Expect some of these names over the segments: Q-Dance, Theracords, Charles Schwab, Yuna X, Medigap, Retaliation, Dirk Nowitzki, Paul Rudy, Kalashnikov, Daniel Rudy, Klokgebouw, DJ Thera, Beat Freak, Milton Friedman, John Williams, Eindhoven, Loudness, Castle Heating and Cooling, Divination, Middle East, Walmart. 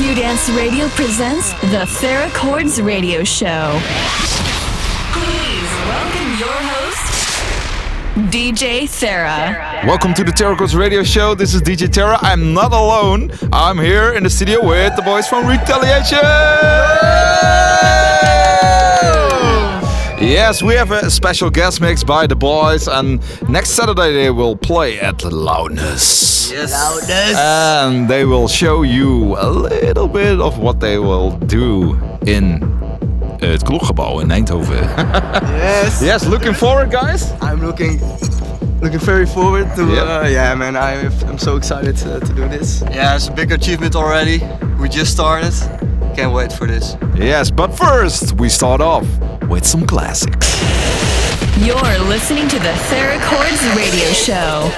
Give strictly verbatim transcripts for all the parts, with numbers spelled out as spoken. Q-Dance Radio presents the Theracords Radio Show. Please welcome your host, D J Thera. Welcome to the Theracords Radio Show. This is D J Thera. I'm not alone. I'm here in the studio with the boys from Retaliation. Yes, we have a special guest mix by the boys, and next Saturday they will play at Loudness. Yes. Loudness. And they will show you a little bit of what they will do in het Klokgebouw in Eindhoven. Yes. Yes, looking forward, guys? I'm looking looking very forward to, yep. uh, yeah man, I'm, I'm so excited to, to do this. Yeah, it's a big achievement already. We just started. Can't wait for this. Yes, but first we start off with some classics. You're listening to the Theracords Radio Show.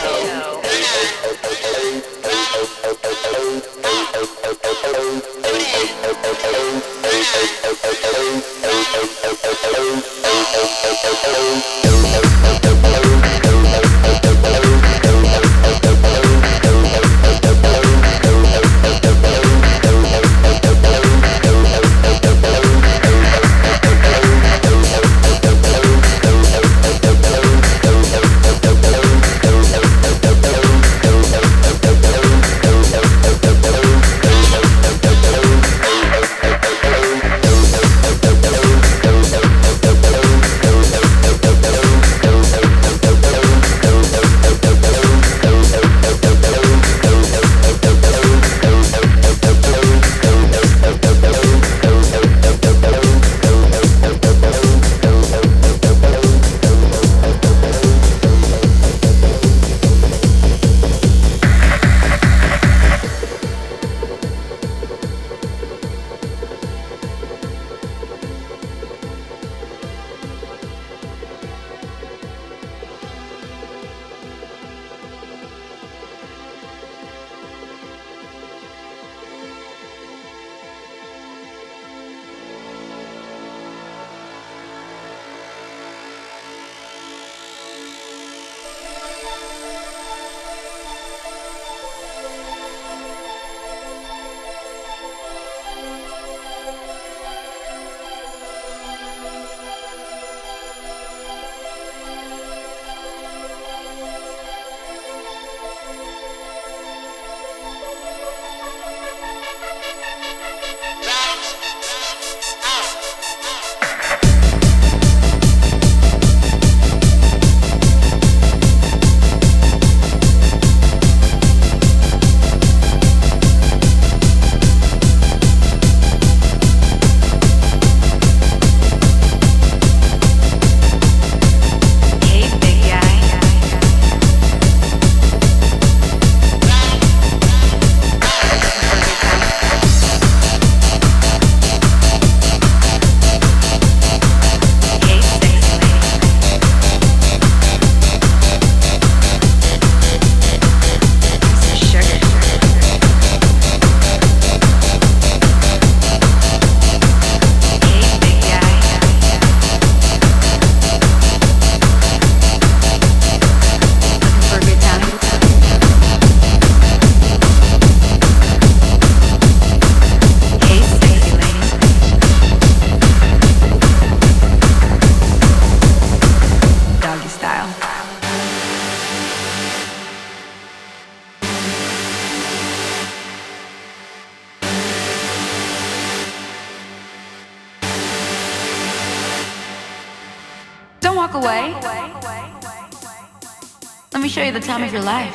Show you the time of your life.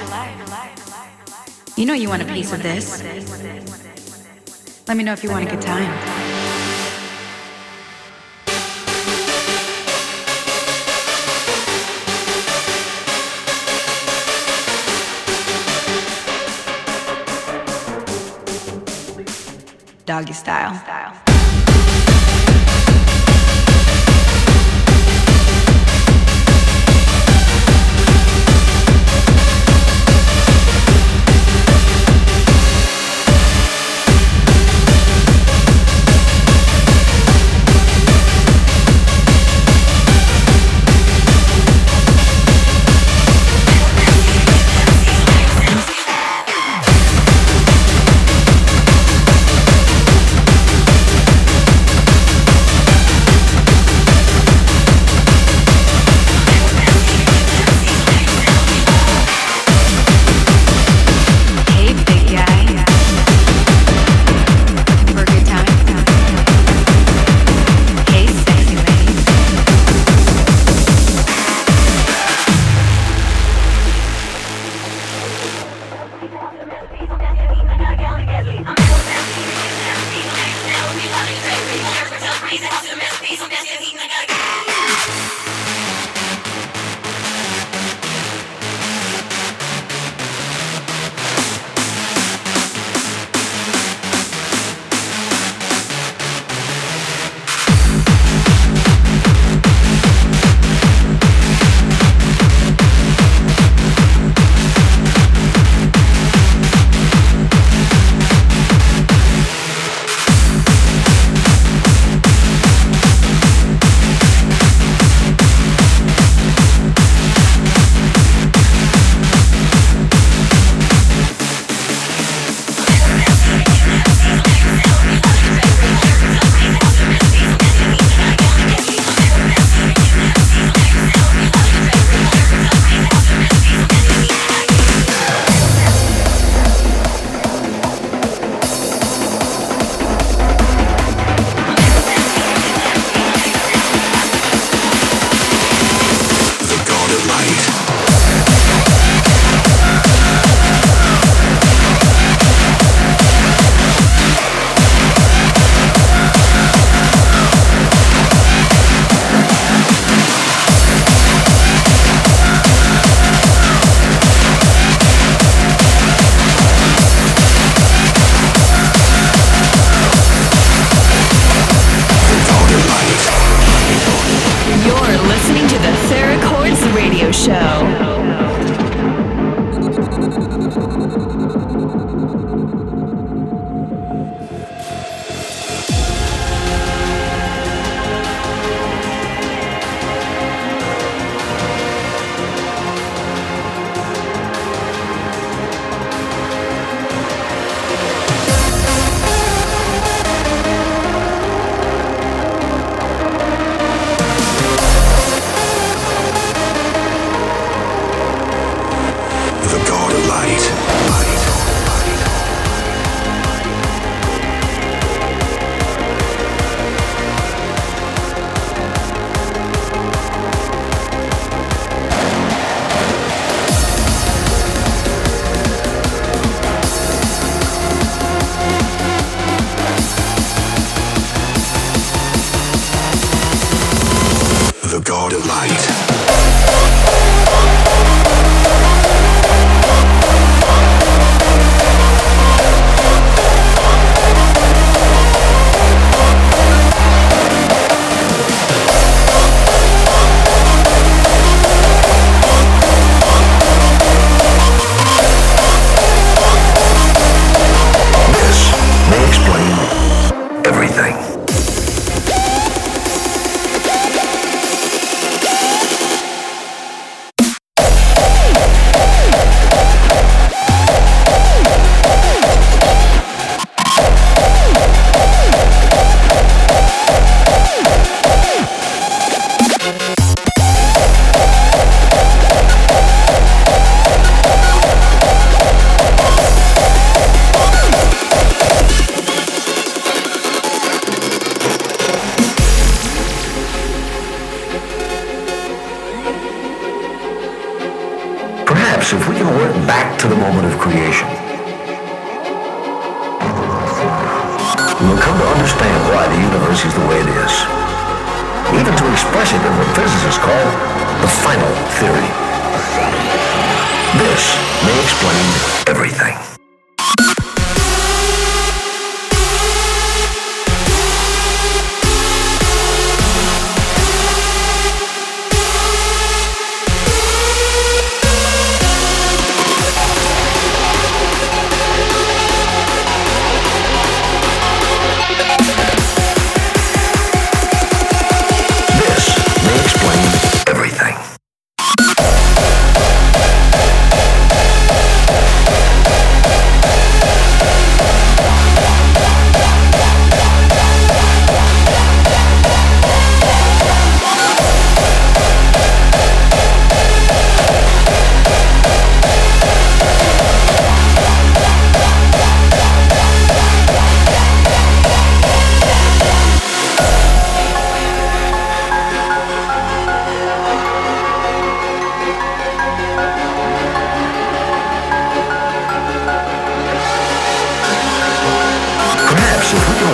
You know you want a piece of this. Let me know if you want a good time. Doggy style.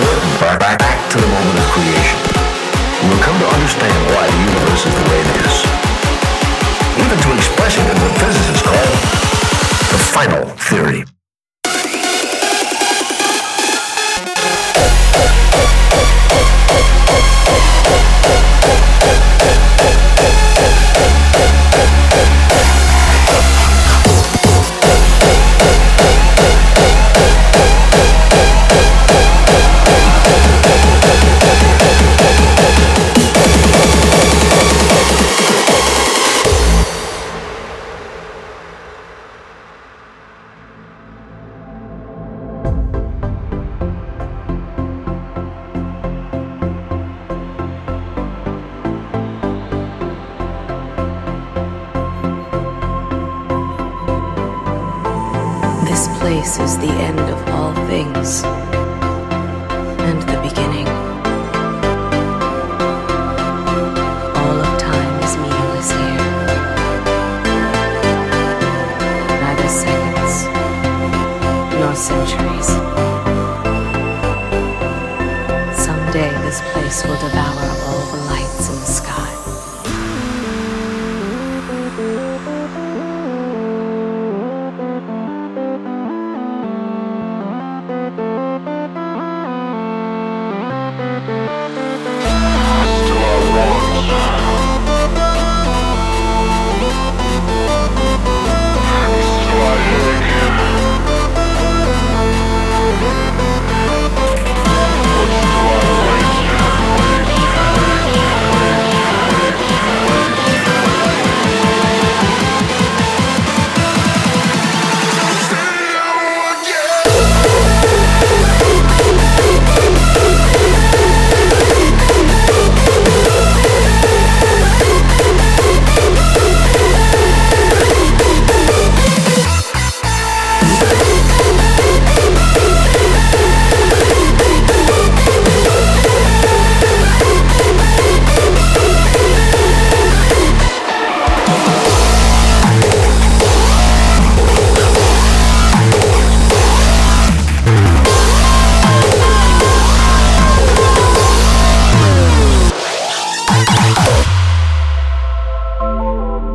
to work back, back, back to the moment of creation, we will come to understand why the universe is the way it is, even to expressing in what physicists call the final theory. This is the end of all things, and the beginning. All of time is meaningless here. Neither seconds, nor centuries. Someday this place will devour all the lights in the sky.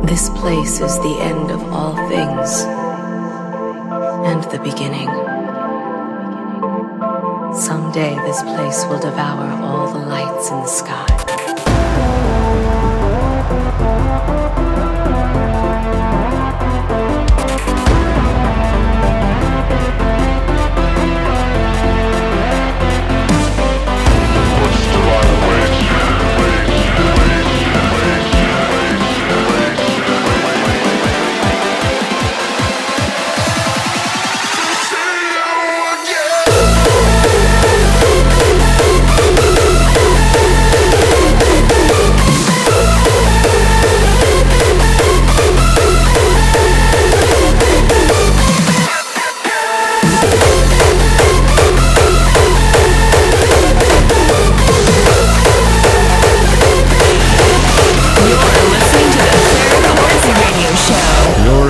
This is the end of all things, and the beginning. Someday this place will devour all the lights in the sky. What's the right way?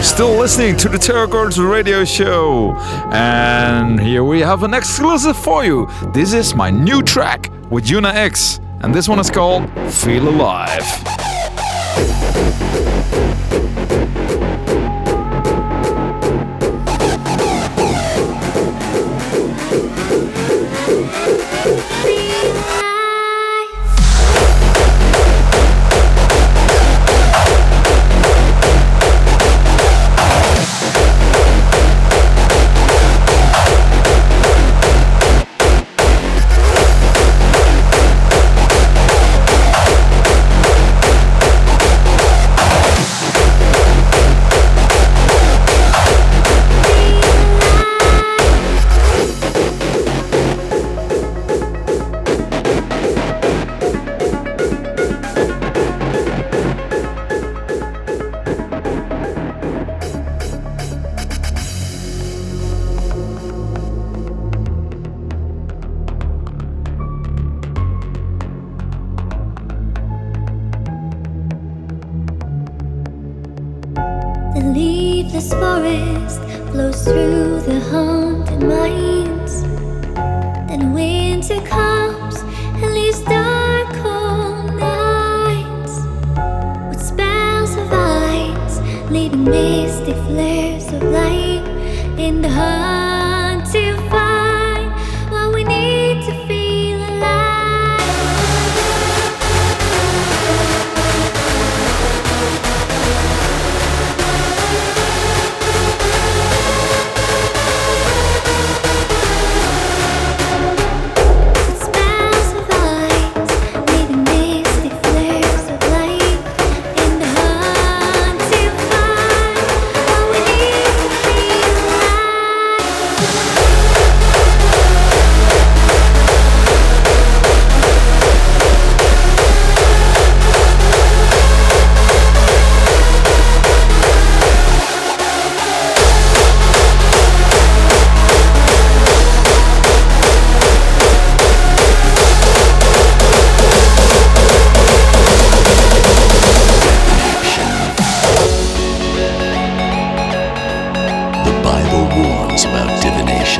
Still listening to the Theracords radio show, and here we have an exclusive for you. This is my new track with Yuna X, and this one is called Feel Alive.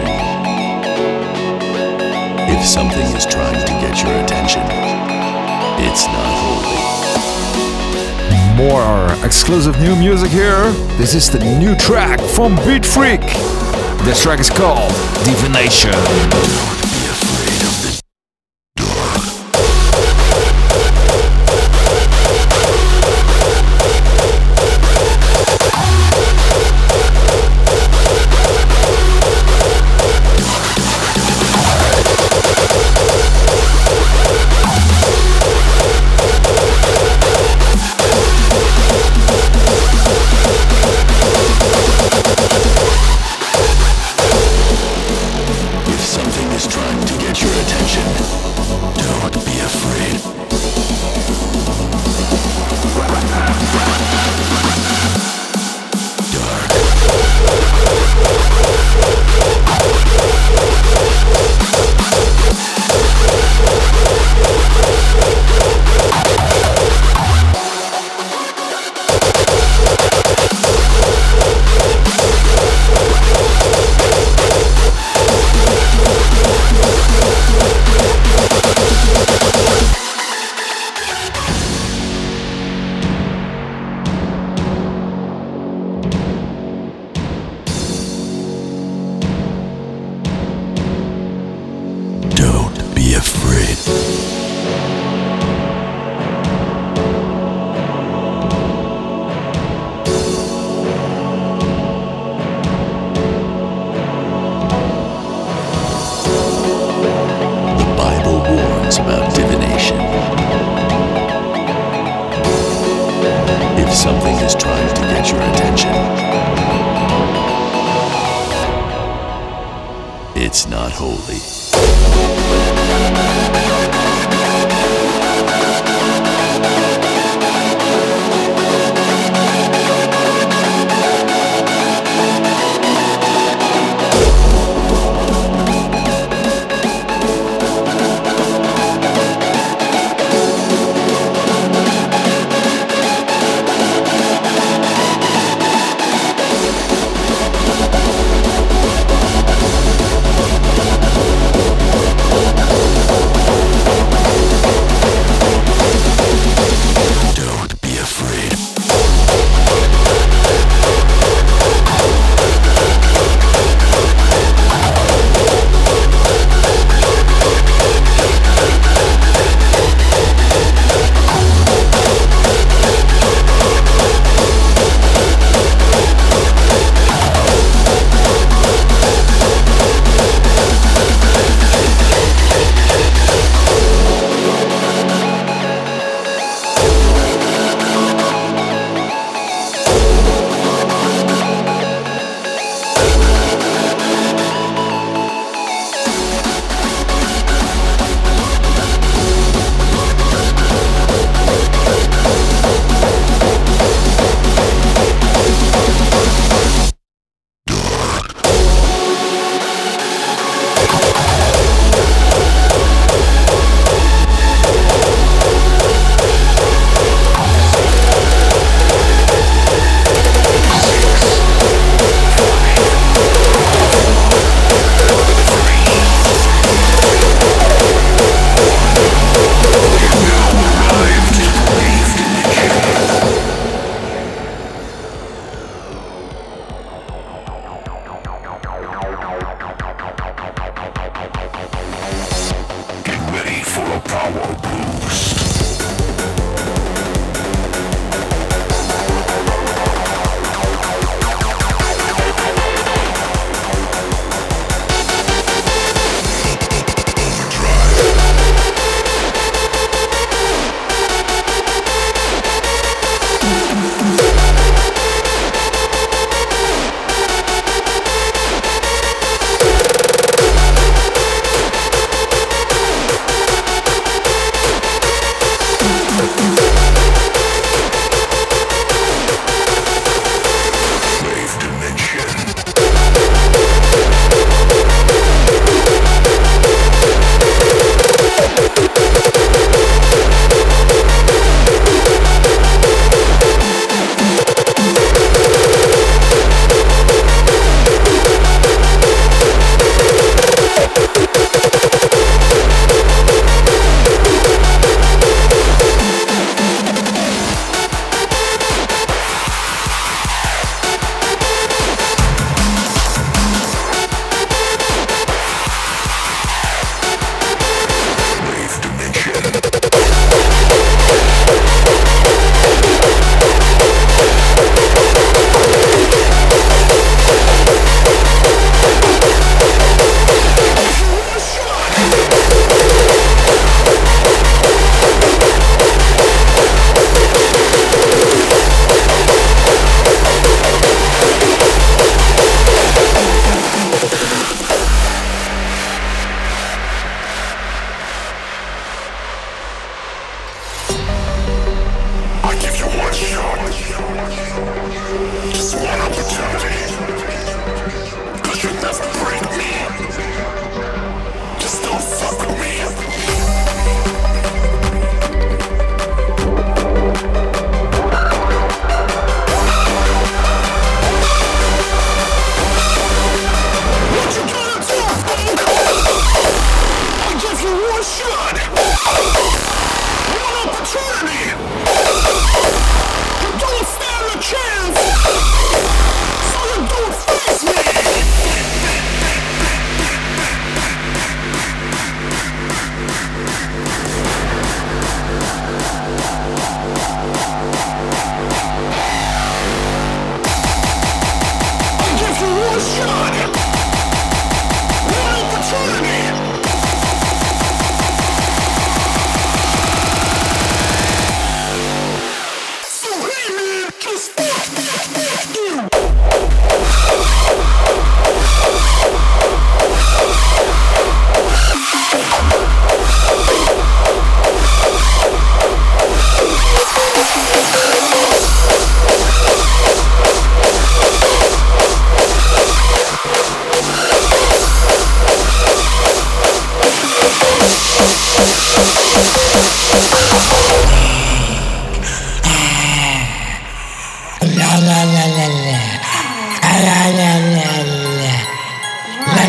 attention. If something is trying to get your attention, it's not holy. More exclusive new music here. This is the new track from Beat Freak. This track is called Divination.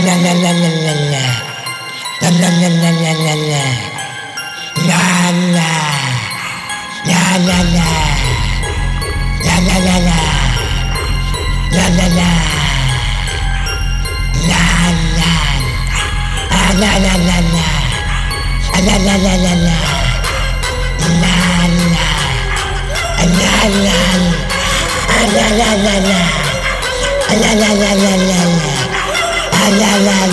la la la la la la. La la la la la la la. La la. La la la. La la la la. La la la. La la. Ah la la la la. Ah la la la la la. La la. Ah la la. Ah la la la la. Ah la la la la la la. La la la la.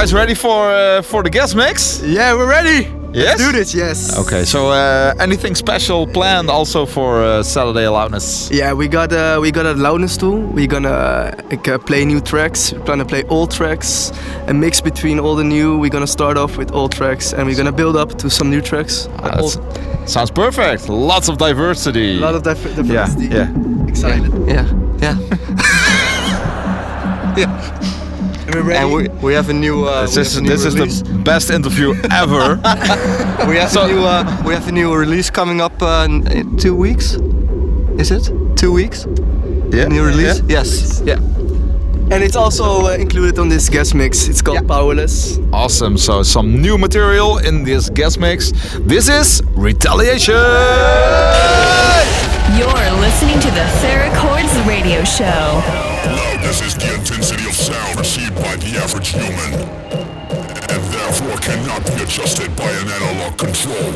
Guys, ready for uh, for the guest mix? Yeah, we're ready. Yes? Let's do this. Yes. Okay. So, uh, anything special planned also for uh, Saturday Loudness? Yeah, we got uh, we got a Loudness tool. We're gonna uh, play new tracks. We're gonna play old tracks, a mix between old and new. We're gonna start off with old tracks, and we're gonna build up to some new tracks. Ah, sounds perfect. Lots of diversity. A lot of dif- diversity. Yeah. Yeah. Excited. Yeah. Yeah. Yeah. Yeah. And we, we have a new. Uh, this is, a new this is the best interview ever. we have so, a new. Uh, we have a new release coming up uh, in two weeks. Is it two weeks? Yeah. A new release. Yeah. Yes. Yeah. And it's also uh, included on this guest mix. It's called yeah. Powerless. Awesome. So some new material in this guest mix. This is Retaliation. You're listening to the Theracords Radio Show. Loudness is the intensity of sound received by the average human, and therefore cannot be adjusted by an analog control.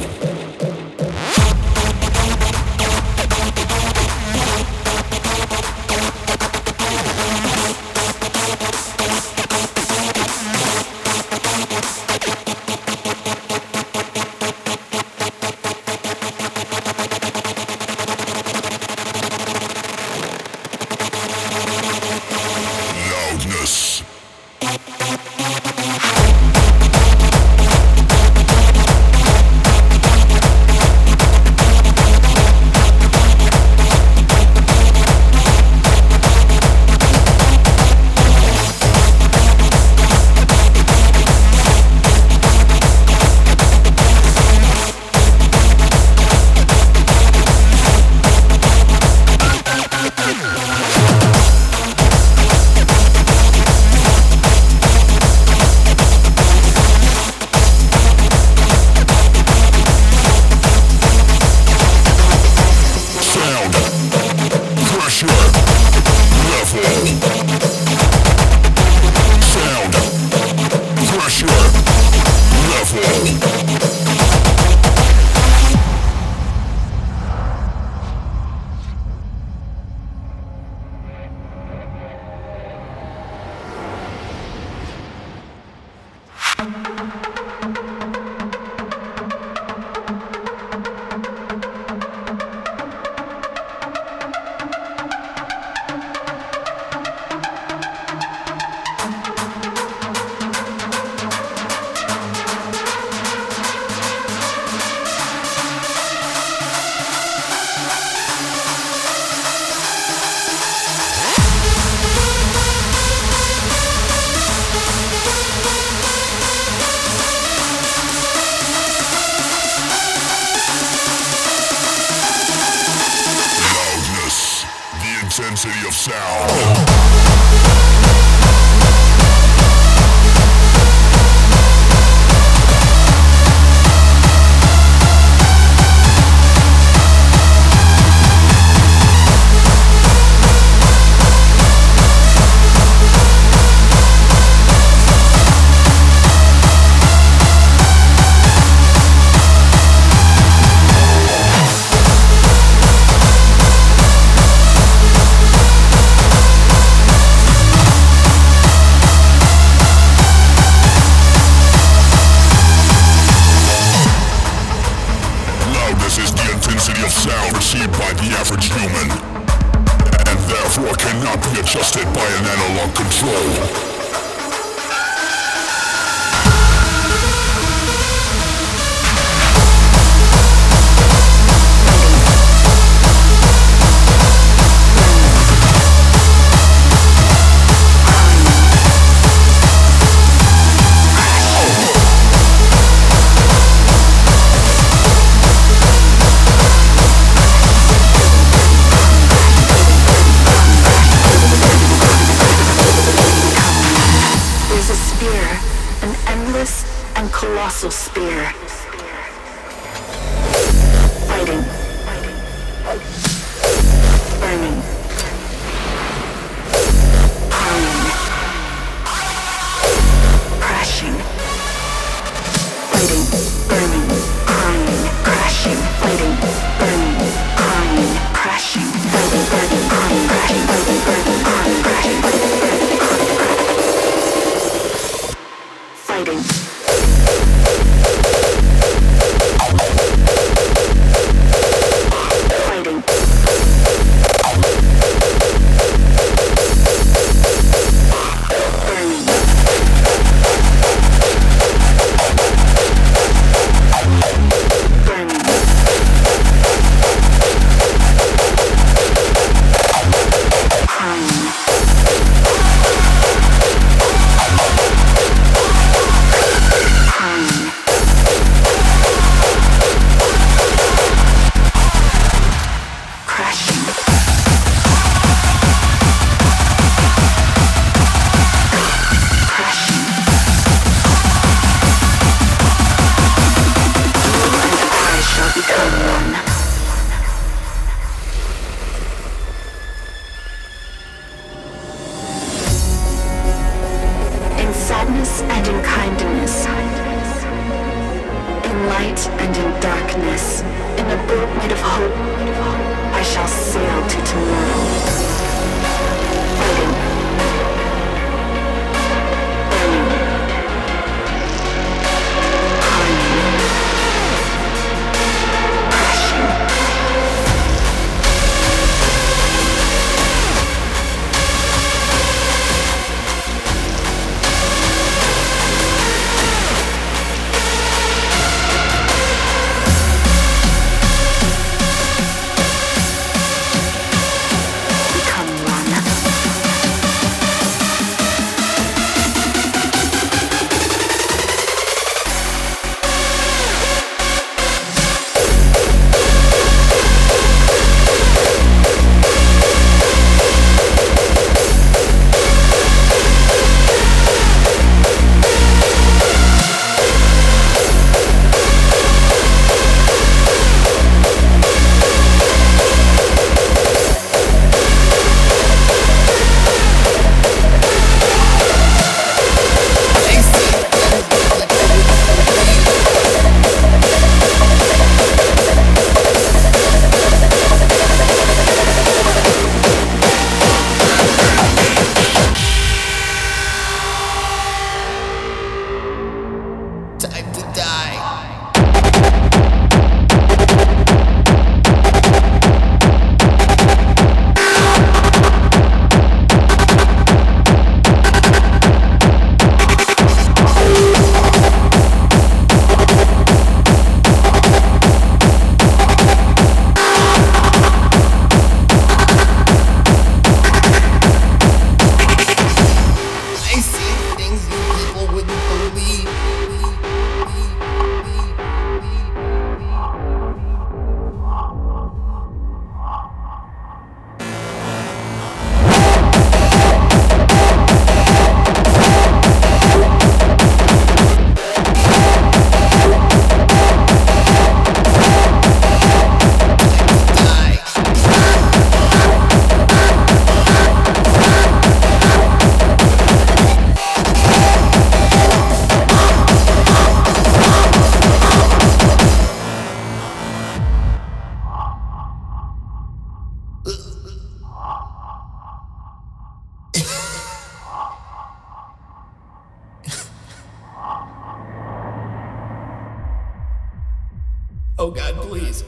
Oh God, please.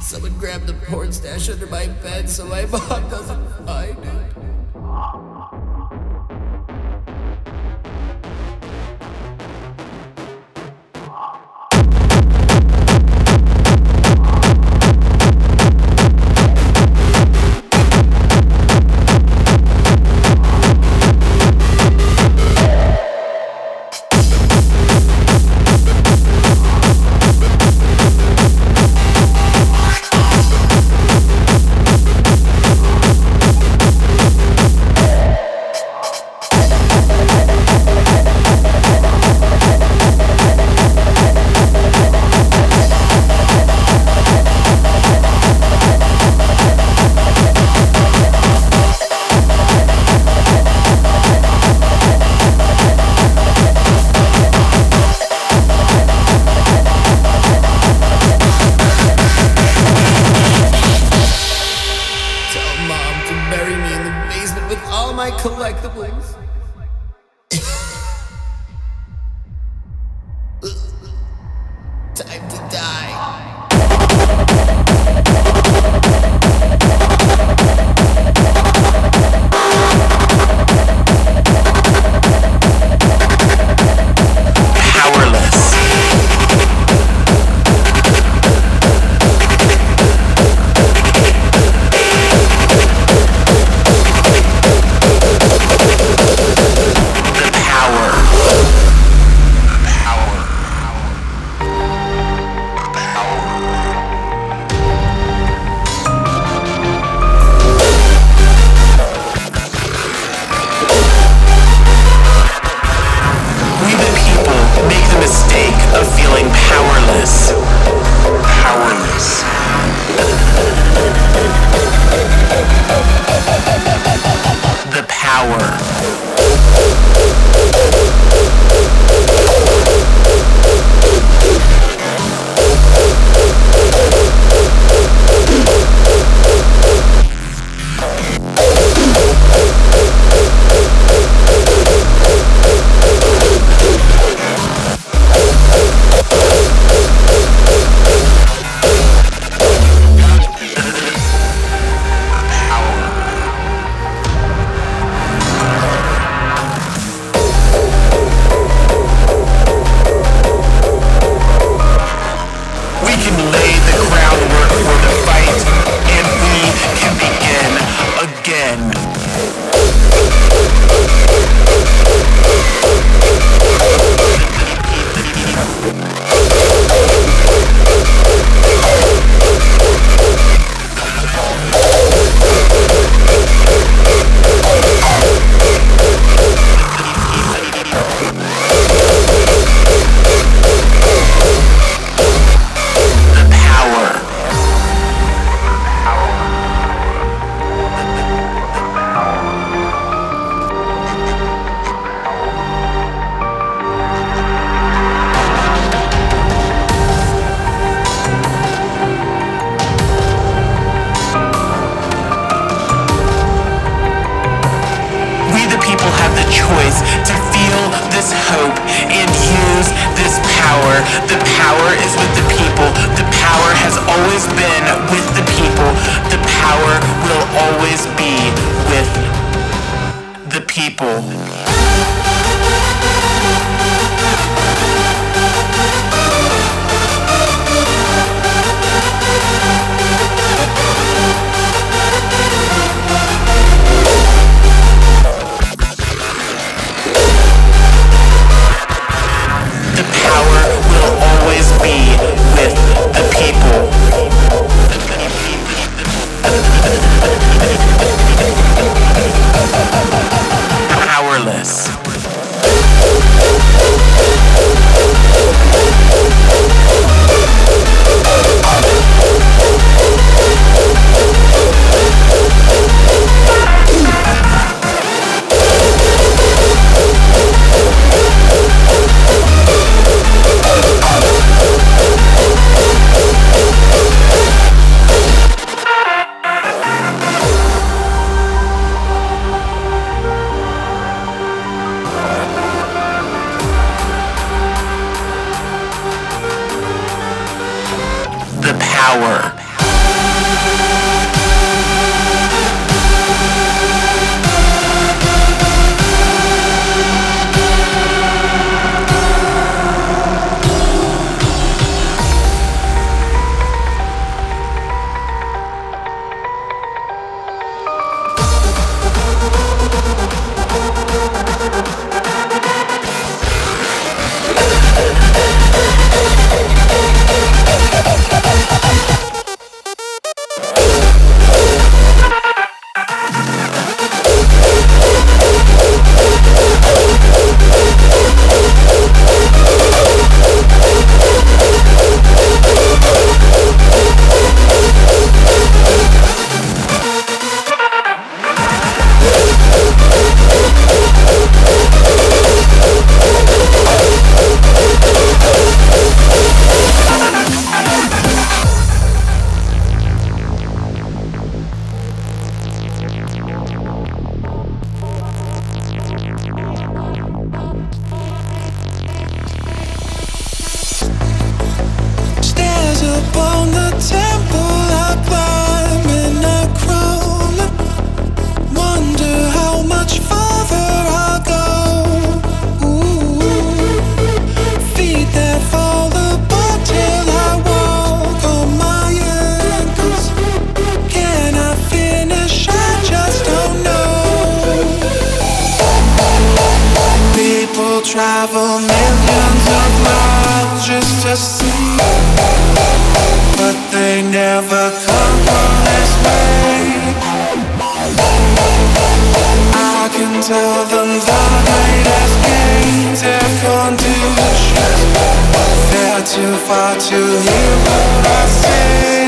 Someone grabbed the porn stash under my bed so my mom doesn't find it. Powerless. travel millions of miles just to see, but they never come from this way. I can tell them the greatest gains and conditions, but they're too far to hear what I say.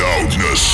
Loudness.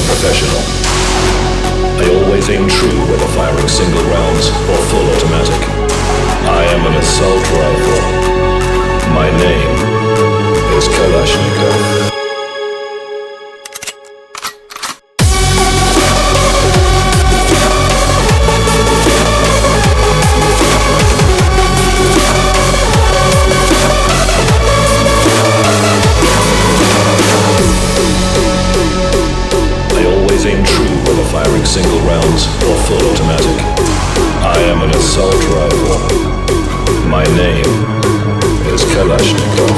a professional. I always aim true whether firing single rounds or full automatic. I am an assault rifle. My name is Kalashnikov. Single rounds or full automatic. I am an assault rifle. My name is Kalashnikov.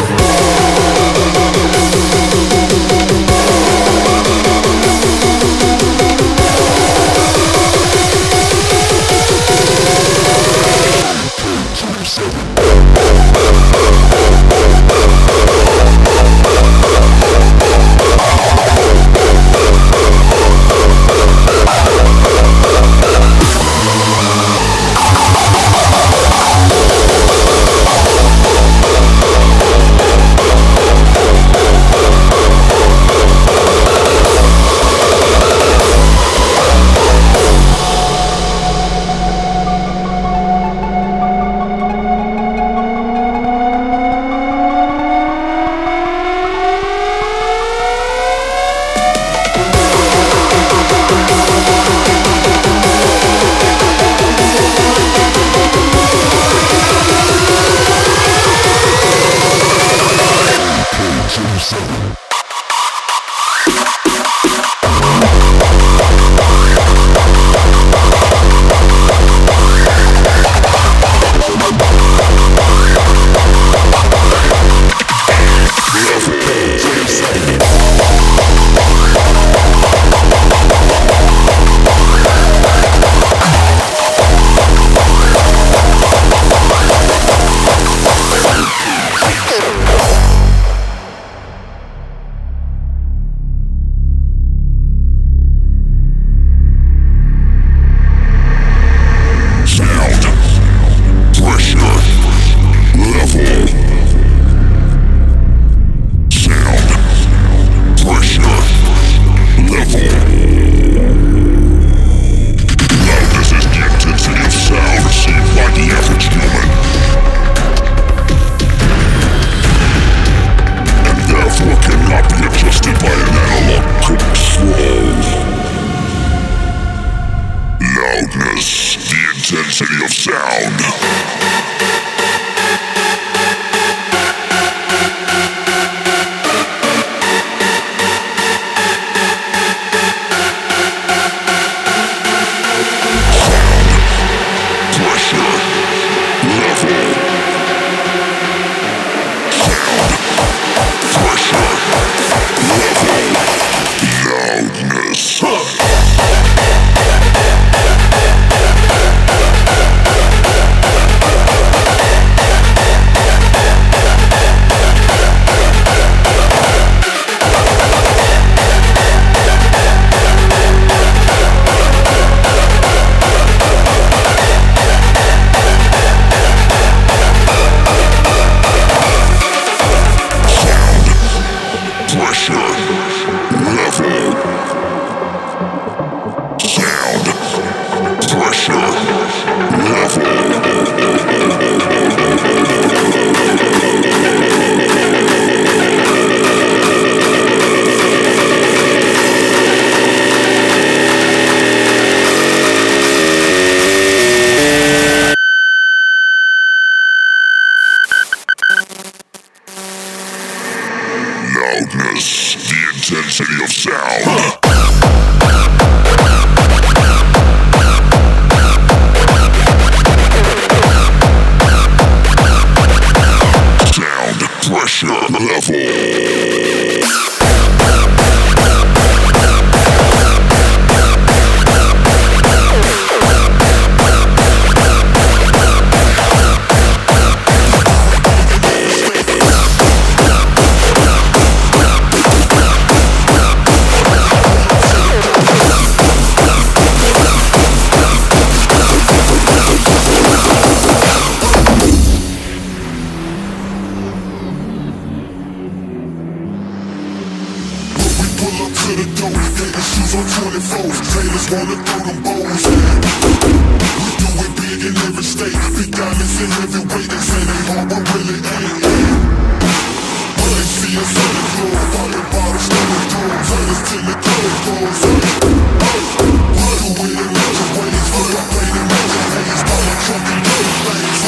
Diamond shoes on twenty-fours, haters wanna throw them bows. We do it big in every state, big diamonds in every way. They say they hard, but really ain't. When they see us on the floor, fucking bottles, throwing doors, haters tend to throw their balls. We do it in major ways, fuck up pain and major haze, buy a truck and go to lanes.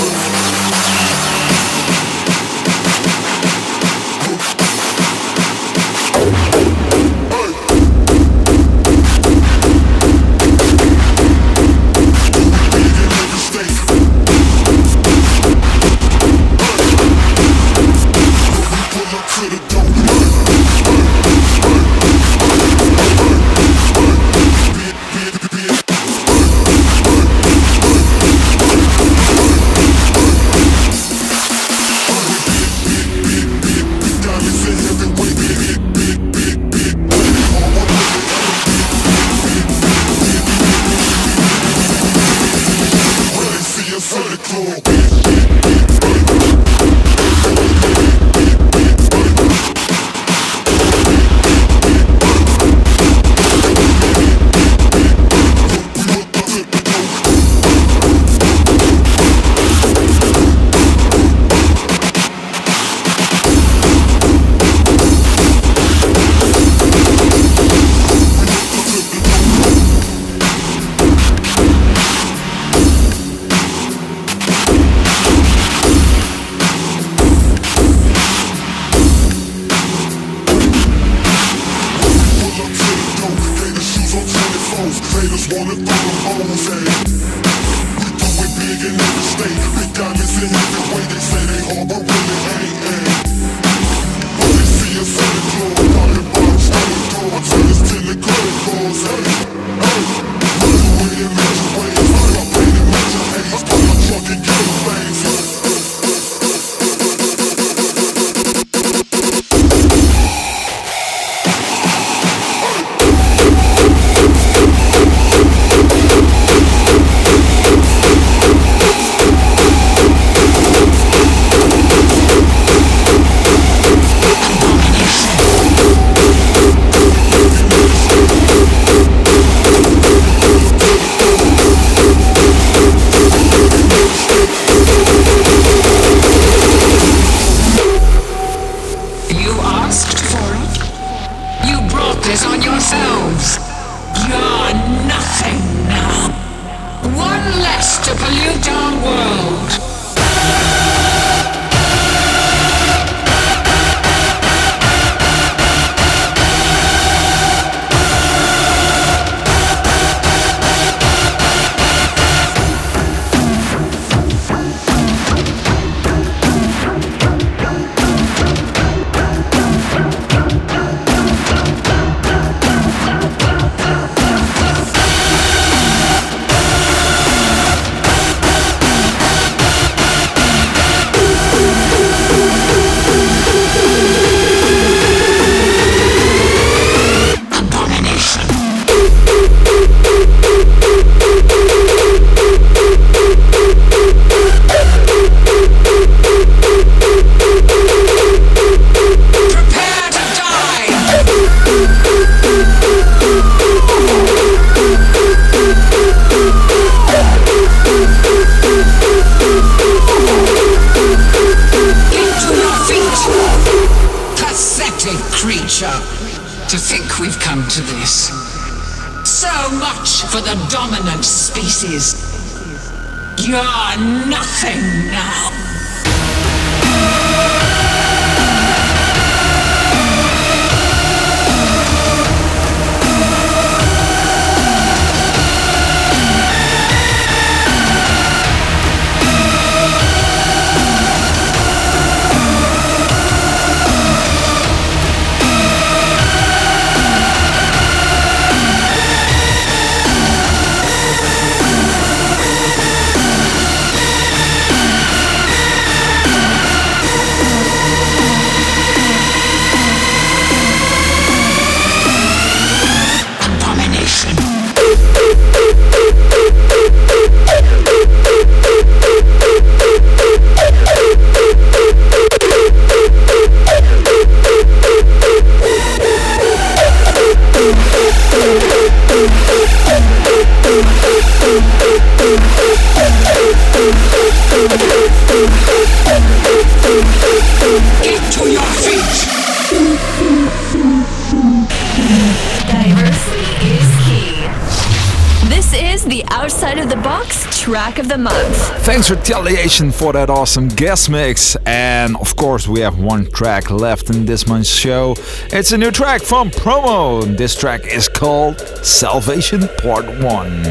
Diversity is key. This is the Outside of the Box Track of the Month. Thanks Retaliation for that awesome guest mix. And of course we have one track left in this month's show. It's a new track from Promo. This track is called Salvation Part one.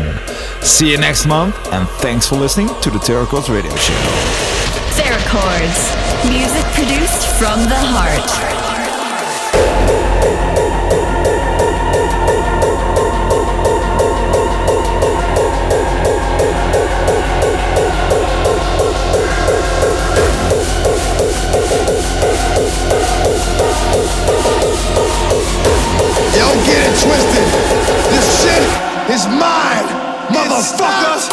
See you next month and thanks for listening to the Theracords Radio Show. Theracords. Music produced from the heart. Don't get it twisted. This shit is mine, motherfuckers.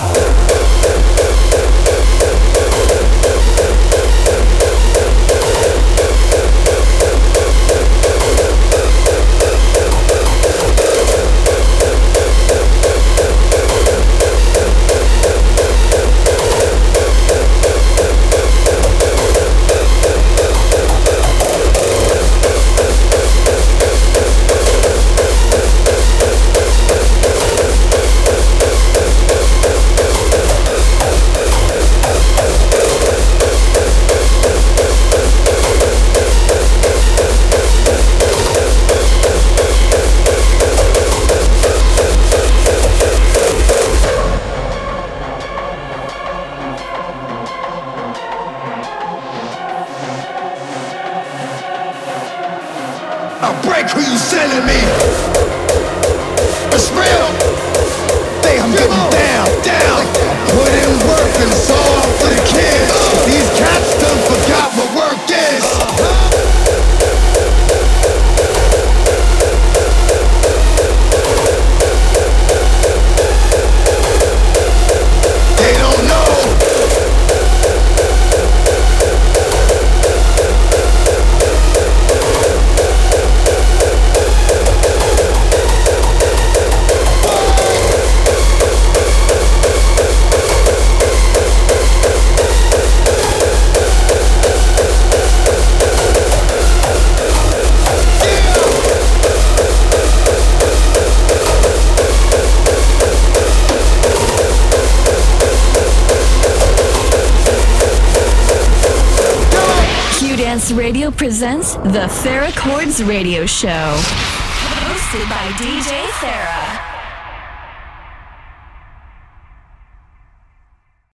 Radio presents the Theracords Radio Show, hosted by D J Thera.